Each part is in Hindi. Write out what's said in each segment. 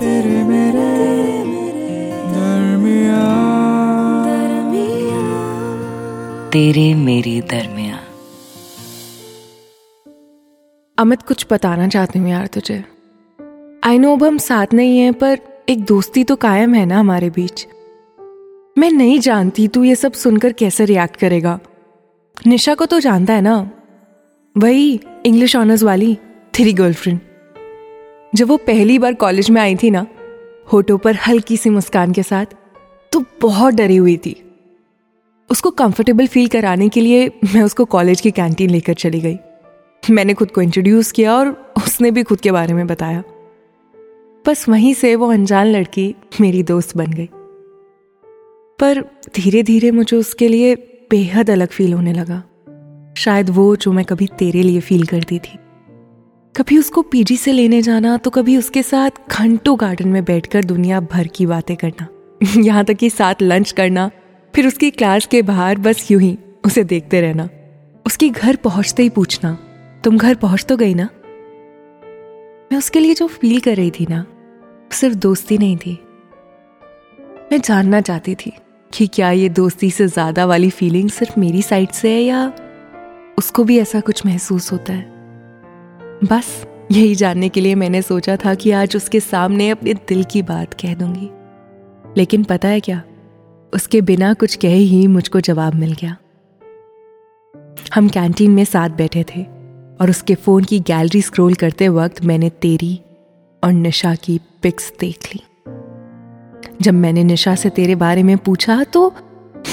तेरे मेरे दरमियां, तेरे मेरे दरमियां। अमित, कुछ बताना चाहती हूँ यार तुझे। आई नो अब हम साथ नहीं हैं, पर एक दोस्ती तो कायम है ना हमारे बीच। मैं नहीं जानती तू ये सब सुनकर कैसे रिएक्ट करेगा। निशा को तो जानता है ना, वही इंग्लिश ऑनर्स वाली तेरी गर्लफ्रेंड। जब वो पहली बार कॉलेज में आई थी ना, होठों पर हल्की सी मुस्कान के साथ, तो बहुत डरी हुई थी। उसको कंफर्टेबल फील कराने के लिए मैं उसको कॉलेज की कैंटीन लेकर चली गई। मैंने खुद को इंट्रोड्यूस किया और उसने भी खुद के बारे में बताया। बस वहीं से वो अनजान लड़की मेरी दोस्त बन गई। पर धीरे धीरे मुझे उसके लिए बेहद अलग फील होने लगा। शायद वो जो मैं कभी तेरे लिए फील करती थी। कभी उसको पीजी से लेने जाना, तो कभी उसके साथ घंटों गार्डन में बैठकर दुनिया भर की बातें करना, यहाँ तक कि साथ लंच करना, फिर उसकी क्लास के बाहर बस यूं ही उसे देखते रहना, उसके घर पहुँचते ही पूछना, तुम घर पहुँच तो गई ना। मैं उसके लिए जो फील कर रही थी ना, सिर्फ दोस्ती नहीं थी। मैं जानना चाहती थी कि क्या ये दोस्ती से ज़्यादा वाली फीलिंग सिर्फ मेरी साइड से है या उसको भी ऐसा कुछ महसूस होता है। बस यही जानने के लिए मैंने सोचा था कि आज उसके सामने अपने दिल की बात कह दूंगी। लेकिन पता है क्या, उसके बिना कुछ कहे ही मुझको जवाब मिल गया। हम कैंटीन में साथ बैठे थे और उसके फ़ोन की गैलरी स्क्रॉल करते वक्त मैंने तेरी और निशा की पिक्स देख ली। जब मैंने निशा से तेरे बारे में पूछा तो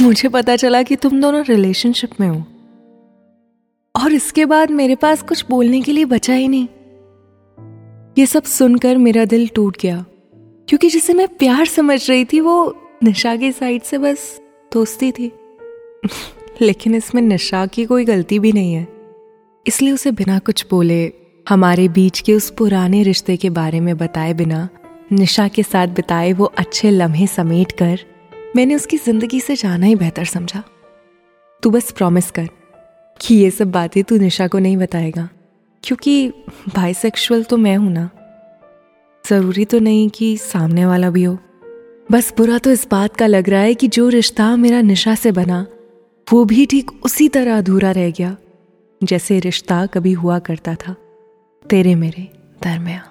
मुझे पता चला कि तुम दोनों रिलेशनशिप में हो। और इसके बाद मेरे पास कुछ बोलने के लिए बचा ही नहीं। ये सब सुनकर मेरा दिल टूट गया, क्योंकि जिसे मैं प्यार समझ रही थी वो निशा की साइड से बस दोस्ती थी। लेकिन इसमें निशा की कोई गलती भी नहीं है, इसलिए उसे बिना कुछ बोले हमारे बीच के उस पुराने रिश्ते के बारे में बताए बिना निशा के साथ बिताए वो अच्छे लम्हे समेट कर मैंने उसकी ज़िंदगी से जाना ही बेहतर समझा। तू बस प्रॉमिस कर कि ये सब बातें तू निशा को नहीं बताएगा, क्योंकि बाइसेक्सुअल तो मैं हूं ना। ज़रूरी तो नहीं कि सामने वाला भी हो। बस बुरा तो इस बात का लग रहा है कि जो रिश्ता मेरा निशा से बना वो भी ठीक उसी तरह अधूरा रह गया जैसे रिश्ता कभी हुआ करता था, तेरे मेरे दरमियां।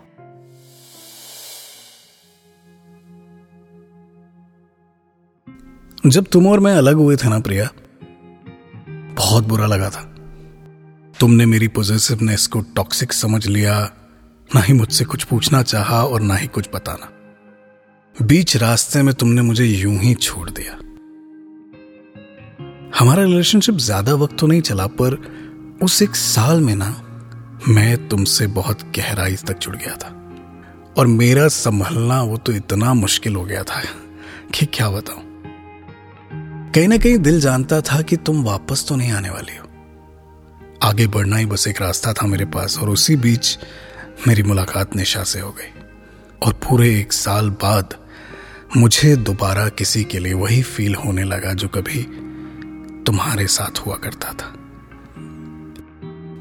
जब तुम और मैं अलग हुए थे ना प्रिया, बहुत बुरा लगा था। तुमने मेरी पॉजेसिवनेस को टॉक्सिक समझ लिया, ना ही मुझसे कुछ पूछना चाहा और ना ही कुछ बताना। बीच रास्ते में तुमने मुझे यूं ही छोड़ दिया। हमारा रिलेशनशिप ज्यादा वक्त तो नहीं चला, पर उस एक साल में ना मैं तुमसे बहुत गहराई तक जुड़ गया था। और मेरा संभलना वो तो इतना मुश्किल हो गया था कि क्या बताऊं। कहीं ना कहीं दिल जानता था कि तुम वापस तो नहीं आने वाली हो। आगे बढ़ना ही बस एक रास्ता था मेरे पास, और उसी बीच मेरी मुलाकात निशा से हो गई। और पूरे एक साल बाद मुझे दोबारा किसी के लिए वही फील होने लगा जो कभी तुम्हारे साथ हुआ करता था।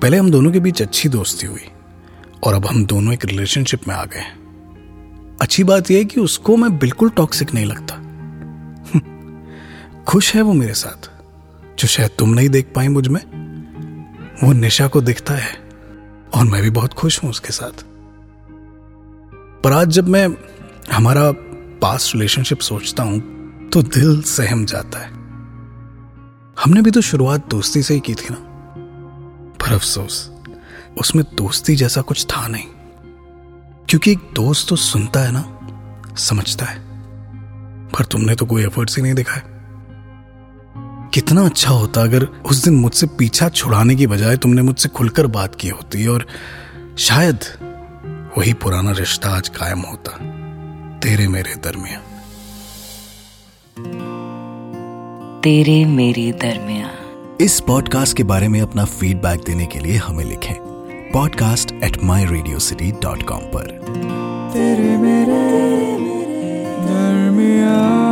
पहले हम दोनों के बीच अच्छी दोस्ती हुई और अब हम दोनों एक रिलेशनशिप में आ गए। अच्छी बात यह है कि उसको मैं बिल्कुल टॉक्सिक नहीं लगता। खुश है वो मेरे साथ, जो शायद तुम नहीं देख पाई मुझ में, वो निशा को दिखता है और मैं भी बहुत खुश हूं उसके साथ। पर आज जब मैं हमारा पास्ट रिलेशनशिप सोचता हूं तो दिल सहम जाता है। हमने भी तो शुरुआत दोस्ती से ही की थी ना, पर अफसोस उसमें दोस्ती जैसा कुछ था नहीं, क्योंकि एक दोस्त तो सुनता है ना, समझता है, पर तुमने तो कोई एफर्ट्स ही नहीं दिखाए। कितना अच्छा होता अगर उस दिन मुझसे पीछा छुड़ाने की बजाय तुमने मुझसे खुलकर बात की होती, और शायद वही पुराना रिश्ता आज कायम होता, तेरे मेरे दरमियां, तेरे मेरे दरमियां। इस पॉडकास्ट के बारे में अपना फीडबैक देने के लिए हमें लिखें podcast@myradiocity.com पर। तेरे मेरे दरमियां।